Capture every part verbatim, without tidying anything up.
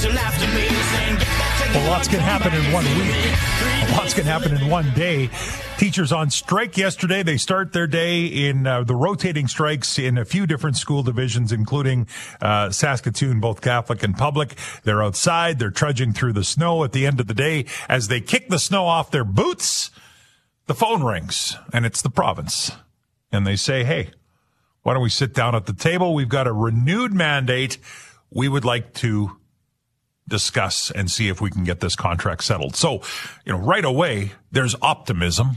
Well, lots can happen in one week. Lots can happen in one day. Teachers on strike yesterday. They start their day in uh, the rotating strikes in a few different school divisions, including uh, Saskatoon, both Catholic and public. They're outside. They're trudging through the snow. At the end of the day, as they kick the snow off their boots, the phone rings, and it's the province. And they say, hey, why don't we sit down at the table? We've got a renewed mandate. We would like to discuss and see if we can get this contract settled. So, you know, right away, there's optimism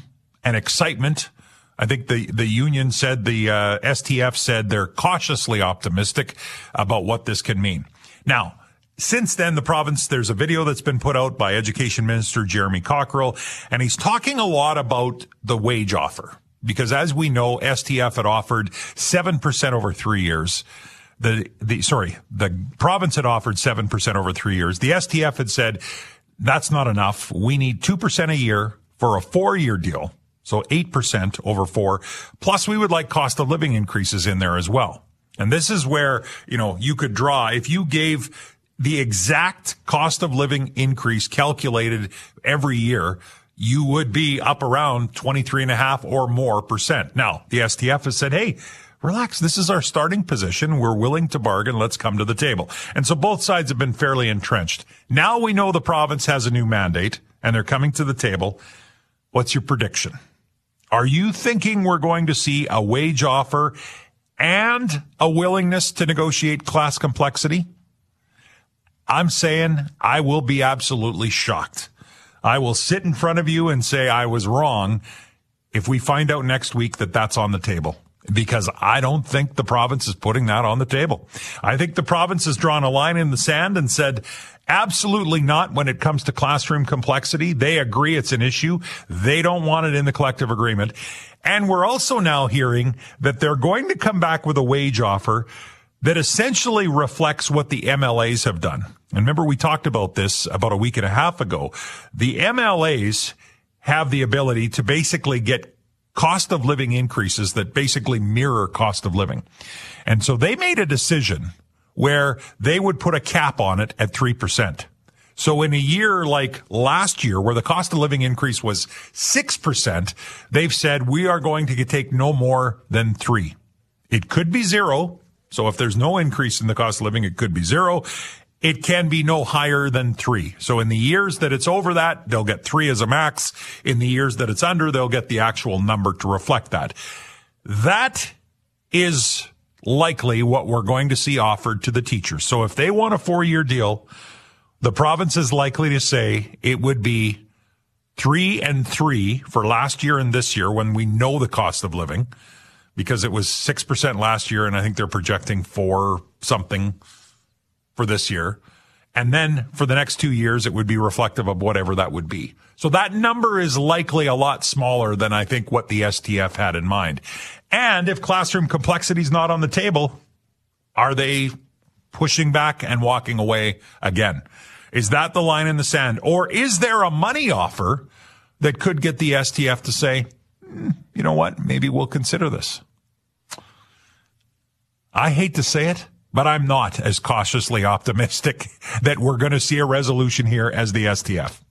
and excitement. I think the, the union said, the uh, S T F said they're cautiously optimistic about what this can mean. Now, since then, the province, there's a video that's been put out by Education Minister Jeremy Cockrell, and he's talking a lot about the wage offer. Because as we know, S T F had offered seven percent over three years. The, the, sorry, the province had offered seven percent over three years. The S T F had said, that's not enough. We need two percent a year for a four-year deal. So eight percent over four. Plus, we would like cost of living increases in there as well. And this is where, you know, you could draw, if you gave the exact cost of living increase calculated every year, you would be up around twenty-three and a half or more percent. Now, the S T F has said, hey, relax. This is our starting position. We're willing to bargain. Let's come to the table. And so both sides have been fairly entrenched. Now we know the province has a new mandate and they're coming to the table. What's your prediction? Are you thinking we're going to see a wage offer and a willingness to negotiate class complexity? I'm saying I will be absolutely shocked. I will sit in front of you and say I was wrong if we find out next week that that's on the table, because I don't think the province is putting that on the table. I think the province has drawn a line in the sand and said, absolutely not when it comes to classroom complexity. They agree it's an issue. They don't want it in the collective agreement. And we're also now hearing that they're going to come back with a wage offer that essentially reflects what the M L As have done. And remember, we talked about this about a week and a half ago. The M L As have the ability to basically get cost of living increases that basically mirror cost of living. And so they made a decision where they would put a cap on it at three percent. So in a year like last year, where the cost of living increase was six percent, they've said we are going to take no more than three. It could be zero. So if there's no increase in the cost of living, it could be zero. It can be no higher than three. So in the years that it's over that, they'll get three as a max. In the years that it's under, they'll get the actual number to reflect that. That is likely what we're going to see offered to the teachers. So if they want a four-year deal, the province is likely to say it would be three and three for last year and this year, when we know the cost of living, because it was six percent last year, and I think they're projecting four something for this year. And then for the next two years, it would be reflective of whatever that would be. So that number is likely a lot smaller than I think what the S T F had in mind. And if classroom complexity is not on the table, are they pushing back and walking away again? Is that the line in the sand? Or is there a money offer that could get the S T F to say, you know what, maybe we'll consider this? I hate to say it, but I'm not as cautiously optimistic that we're going to see a resolution here as the S T F.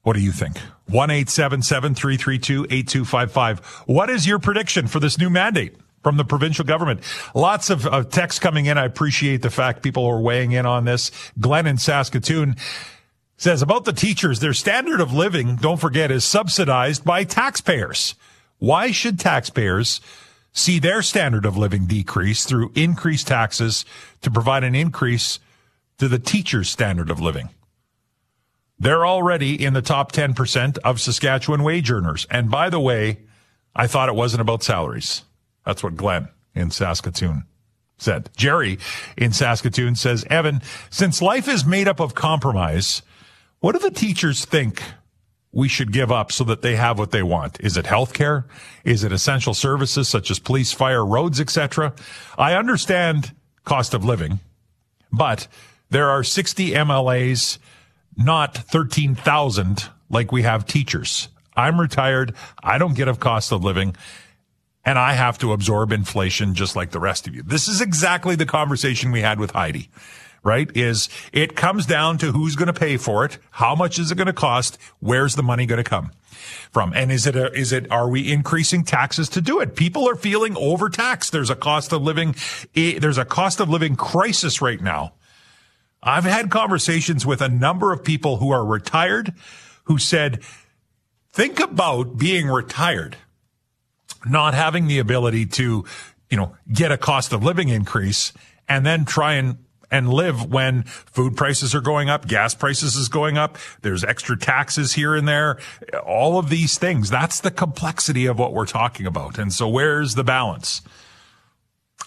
What do you think? one eight seven seven, three three two, eight two five five. What is your prediction for this new mandate from the provincial government? Lots of, of texts coming in. I appreciate the fact people are weighing in on this. Glenn in Saskatoon says, about the teachers, their standard of living, don't forget, is subsidized by taxpayers. Why should taxpayers see their standard of living decrease through increased taxes to provide an increase to the teacher's standard of living? They're already in the top ten percent of Saskatchewan wage earners. And by the way, I thought it wasn't about salaries. That's what Glenn in Saskatoon said. Jerry in Saskatoon says, Evan, since life is made up of compromise, what do the teachers think we should give up so that they have what they want? Is it healthcare? Is it essential services such as police, fire, roads, et cetera? I understand cost of living, but there are sixty M L As, not thirteen thousand like we have teachers. I'm retired. I don't get a cost of living, and I have to absorb inflation just like the rest of you. This is exactly the conversation we had with Heidi. right, is it comes down to who's going to pay for it, how much is it going to cost, where's the money going to come from, and is it a, is it are we increasing taxes to do it? People are feeling overtaxed. There's a cost of living, there's a cost of living crisis right now. I've had conversations with a number of people who are retired who said, think about being retired, not having the ability to, you know, get a cost of living increase and then try and, and live when food prices are going up, gas prices is going up, there's extra taxes here and there, all of these things. That's the complexity of what we're talking about. And so where's the balance?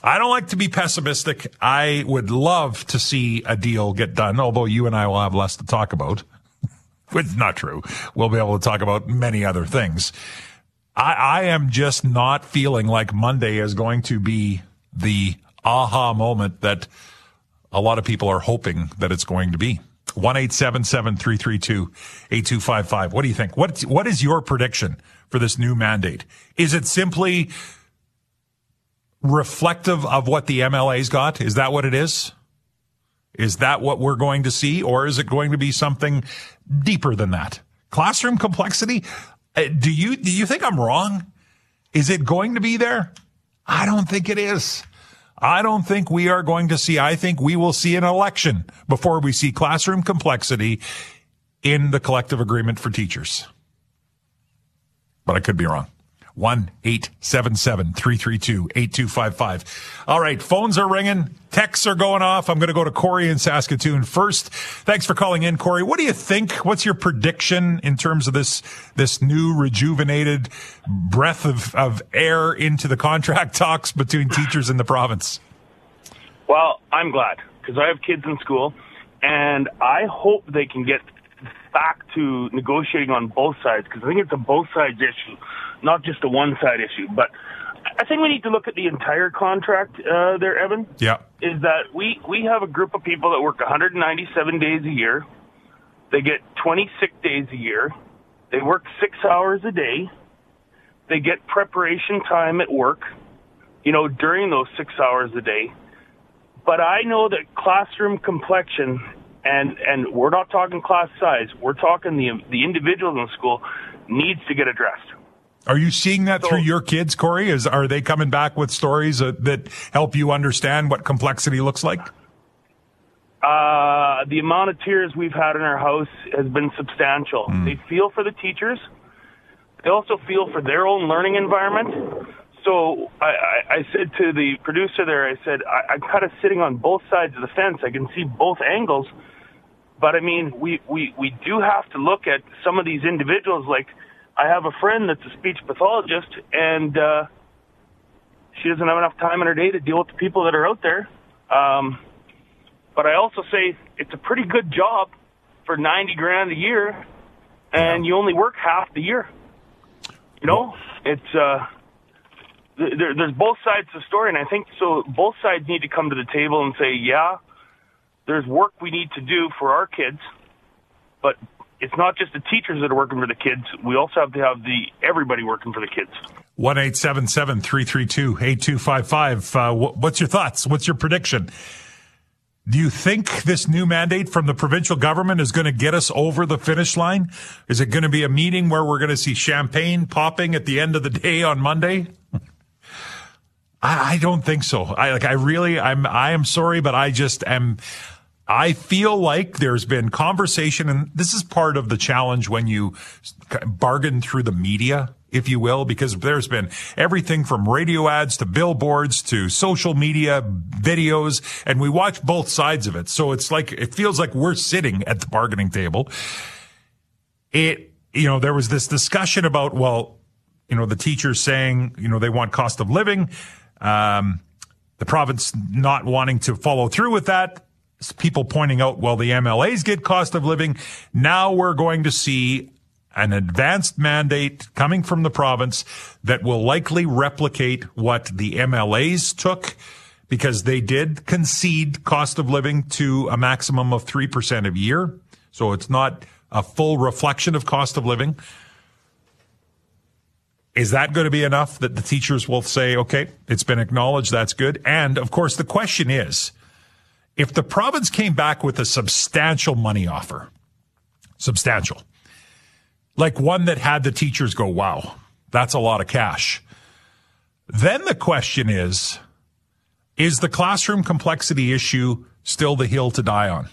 I don't like to be pessimistic. I would love to see a deal get done, although you and I will have less to talk about. It's not true. We'll be able to talk about many other things. I, I am just not feeling like Monday is going to be the aha moment that a lot of people are hoping that it's going to be. one eight seven seven, three three two, eight two five five. What do you think? What, what is your prediction for this new mandate? Is it simply reflective of what the M L A's got? Is that what it is? Is that what we're going to see? Or is it going to be something deeper than that? Classroom complexity? Do you, do you think I'm wrong? Is it going to be there? I don't think it is. I don't think we are going to see, I think we will see an election before we see classroom complexity in the collective agreement for teachers. But I could be wrong. one eight seven seven, three three two, eight two five five. All right, phones are ringing. Texts are going off. I'm going to go to Corey in Saskatoon first. Thanks for calling in, Corey. What do you think? What's your prediction in terms of this this new rejuvenated breath of, of air into the contract talks between teachers in the province? Well, I'm glad because I have kids in school, and I hope they can get back to negotiating on both sides because I think it's a both sides issue, not just a one-side issue. But I think we need to look at the entire contract uh, there, Evan. Yeah. Is that we, we have a group of people that work one hundred ninety-seven days a year. They get twenty sick days a year. They work six hours a day. They get preparation time at work, you know, during those six hours a day. But I know that classroom complexion, and, and we're not talking class size, we're talking the, the individuals in school, needs to get addressed. Are you seeing that so, through your kids, Corey? Is, are they coming back with stories uh, that help you understand what complexity looks like? Uh, the amount of tears we've had in our house has been substantial. Mm. They feel for the teachers. They also feel for their own learning environment. So I, I, I said to the producer there, I said, I, I'm kind of sitting on both sides of the fence. I can see both angles. But, I mean, we, we, we do have to look at some of these individuals. Like, I have a friend that's a speech pathologist, and uh, she doesn't have enough time in her day to deal with the people that are out there. Um, but I also say it's a pretty good job for ninety grand a year, and you only work half the year. You know, it's uh, there, there's both sides of the story, and I think so both sides need to come to the table and say, yeah, there's work we need to do for our kids, but it's not just the teachers that are working for the kids. We also have to have the everybody working for the kids. one eight seven seven, three three two, eight two five five. Uh, wh- what's your thoughts? What's your prediction? Do you think this new mandate from the provincial government is going to get us over the finish line? Is it going to be a meeting where we're going to see champagne popping at the end of the day on Monday? I, I don't think so. I like. I really. I'm. I am sorry, but I just am. I feel like there's been conversation, and this is part of the challenge when you bargain through the media, if you will, because there's been everything from radio ads to billboards to social media videos, and we watch both sides of it. So it's like, it feels like we're sitting at the bargaining table. It, you know, there was this discussion about, well, you know, the teachers saying, you know, they want cost of living, um, the province not wanting to follow through with that. People pointing out, well, the M L A's get cost of living. Now we're going to see an advanced mandate coming from the province that will likely replicate what the M L A's took, because they did concede cost of living to a maximum of three percent a year. So it's not a full reflection of cost of living. Is that going to be enough that the teachers will say, okay, it's been acknowledged, that's good? And, of course, the question is, If the province came back with a substantial money offer, substantial, like one that had the teachers go, wow, that's a lot of cash. Then the question is, is the classroom complexity issue still the hill to die on?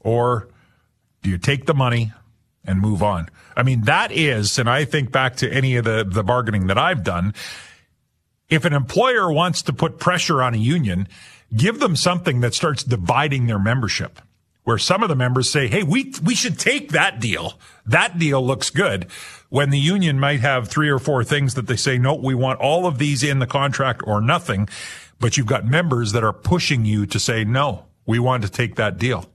Or do you take the money and move on? I mean, that is, and I think back to any of the, the bargaining that I've done, if an employer wants to put pressure on a union, give them something that starts dividing their membership, where some of the members say, hey, we we should take that deal. That deal looks good, when the union might have three or four things that they say, no, we want all of these in the contract or nothing. But you've got members that are pushing you to say, no, we want to take that deal.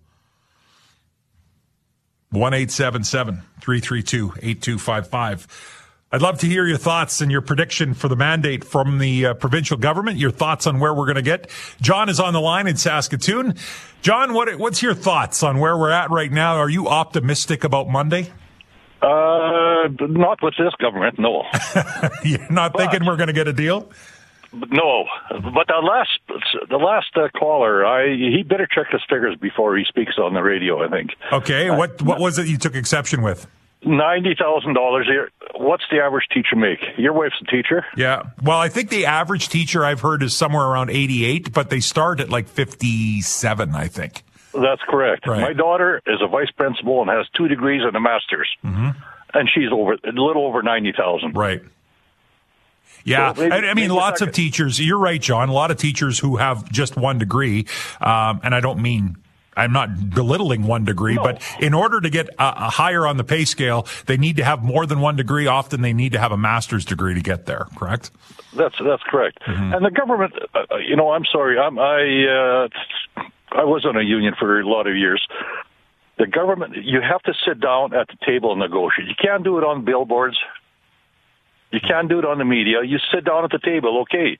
one eight seven seven, three three two, eight two five five. I'd love to hear your thoughts and your prediction for the mandate from the uh, provincial government, your thoughts on where we're going to get. John is on the line in Saskatoon. John, what what's your thoughts on where we're at right now? Are you optimistic about Monday? Uh, not with this government, no. You're not but, thinking we're going to get a deal? No, but the last the last uh, caller, I he better check his figures before he speaks on the radio, I think. Okay, uh, what what was it you took exception with? ninety thousand dollars a year. What's the average teacher make? Your wife's a teacher? Yeah. Well, I think the average teacher I've heard is somewhere around eighty-eight, but they start at like fifty-seven, I think. That's correct. Right. My daughter is a vice principal and has two degrees and a master's. Mm-hmm. And she's over a little over ninety thousand. Right. Yeah, so maybe, I mean, lots of teachers, you're right, John, a lot of teachers who have just one degree, um, and I don't mean... I'm not belittling one degree, no. But in order to get a, a higher on the pay scale, they need to have more than one degree. Often they need to have a master's degree to get there, correct? That's that's correct. Mm-hmm. And the government, uh, you know, I'm sorry, I'm, I uh, I was in a union for a lot of years. The government, you have to sit down at the table and negotiate. You can't do it on billboards. You can't do it on the media. You sit down at the table. Okay,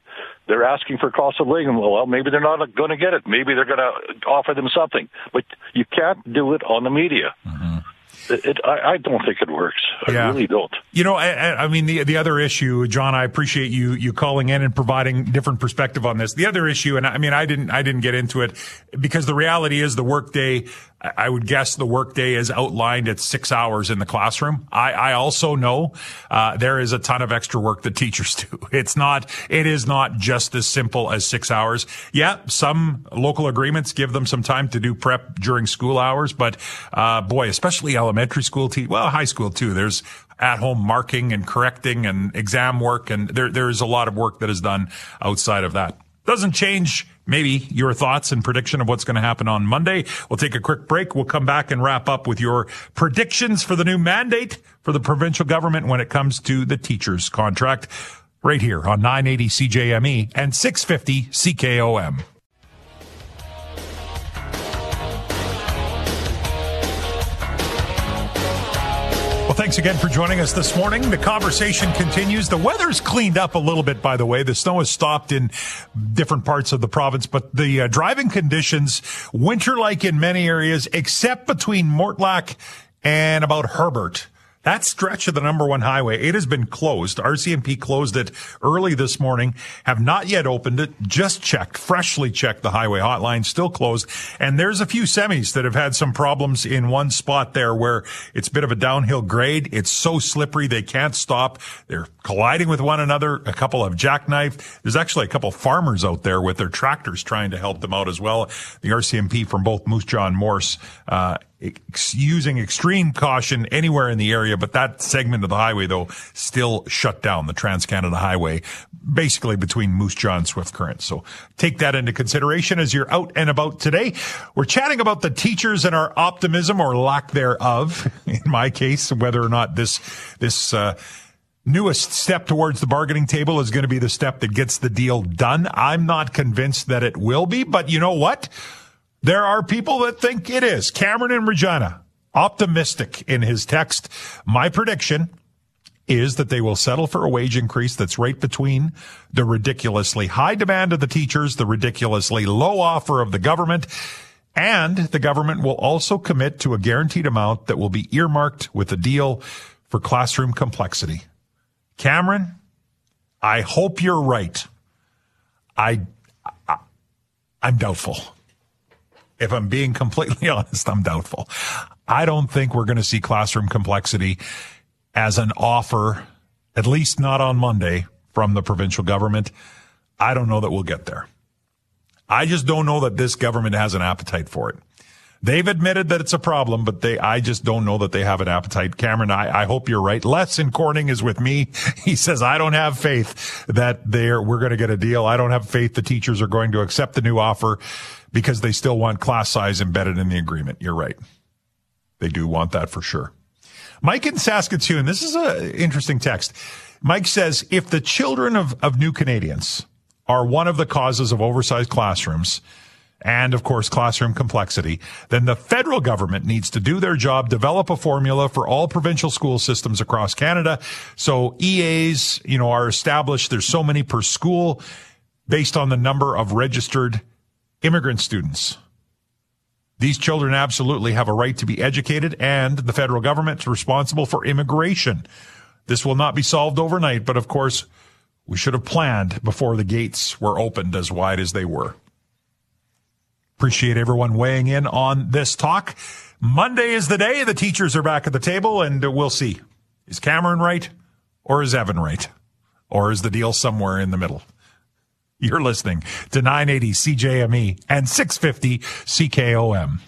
they're asking for cost of living. Well, maybe they're not going to get it. Maybe they're going to offer them something. But you can't do it on the media. Mm-hmm. It, it, I, I don't think it works. I yeah. really don't. You know, I, I mean, the the other issue, John, I appreciate you you calling in and providing different perspective on this. The other issue, and I mean, I didn't I didn't get into it because the reality is the workday. I would guess the workday is outlined at six hours in the classroom. I, I also know uh there is a ton of extra work that teachers do. It's not it is not just as simple as six hours. Yeah, some local agreements give them some time to do prep during school hours, but uh boy, especially elementary school te- well, high school too. There's at-home marking and correcting and exam work, and there there is a lot of work that is done outside of that. Doesn't change maybe your thoughts and prediction of what's going to happen on Monday. We'll take a quick break. We'll come back and wrap up with your predictions for the new mandate for the provincial government when it comes to the teachers' contract right here on nine eighty C J M E and six fifty C K O M. Well, thanks again for joining us this morning. The conversation continues. The weather's cleaned up a little bit, by the way. The snow has stopped in different parts of the province, but the uh, driving conditions, winter-like in many areas, except between Mortlach and about Herbert. That stretch of the number one highway, it has been closed. R C M P closed it early this morning, have not yet opened it, just checked, freshly checked the highway hotline, still closed. And there's a few semis that have had some problems in one spot there where it's a bit of a downhill grade. It's so slippery, they can't stop. They're colliding with one another. A couple have jackknifed. There's actually a couple farmers out there with their tractors trying to help them out as well. The R C M P from both Moose Jaw and Morse, uh, using extreme caution anywhere in the area, but that segment of the highway, though, still shut down, the Trans-Canada Highway, basically between Moose Jaw and Swift Current. So take that into consideration as you're out and about today. We're chatting about the teachers and our optimism or lack thereof, in my case, whether or not this this uh newest step towards the bargaining table is going to be the step that gets the deal done. I'm not convinced that it will be, but you know what? There are people that think it is. Cameron in Regina, optimistic in his text. My prediction is that they will settle for a wage increase that's right between the ridiculously high demand of the teachers, the ridiculously low offer of the government, and the government will also commit to a guaranteed amount that will be earmarked with a deal for classroom complexity. Cameron, I hope you're right. I, I I'm doubtful. If I'm being completely honest, I'm doubtful. I don't think we're going to see classroom complexity as an offer, at least not on Monday, from the provincial government. I don't know that we'll get there. I just don't know that this government has an appetite for it. They've admitted that it's a problem, but they, I just don't know that they have an appetite. Cameron, I, I hope you're right. Les in Corning is with me. He says, I don't have faith that they're, we're going to get a deal. I don't have faith the teachers are going to accept the new offer because they still want class size embedded in the agreement. You're right. They do want that for sure. Mike in Saskatoon, this is an interesting text. Mike says, if the children of, of New Canadians are one of the causes of oversized classrooms, and, of course, classroom complexity, then the federal government needs to do their job, develop a formula for all provincial school systems across Canada. So E As, you know, are established. There's so many per school based on the number of registered immigrant students. These children absolutely have a right to be educated, and the federal government is responsible for immigration. This will not be solved overnight, but, of course, we should have planned before the gates were opened as wide as they were. Appreciate everyone weighing in on this talk. Monday is the day. The teachers are back at the table, and we'll see. Is Cameron right, or is Evan right, or is the deal somewhere in the middle? You're listening to nine eighty C J M E and six fifty C K O M.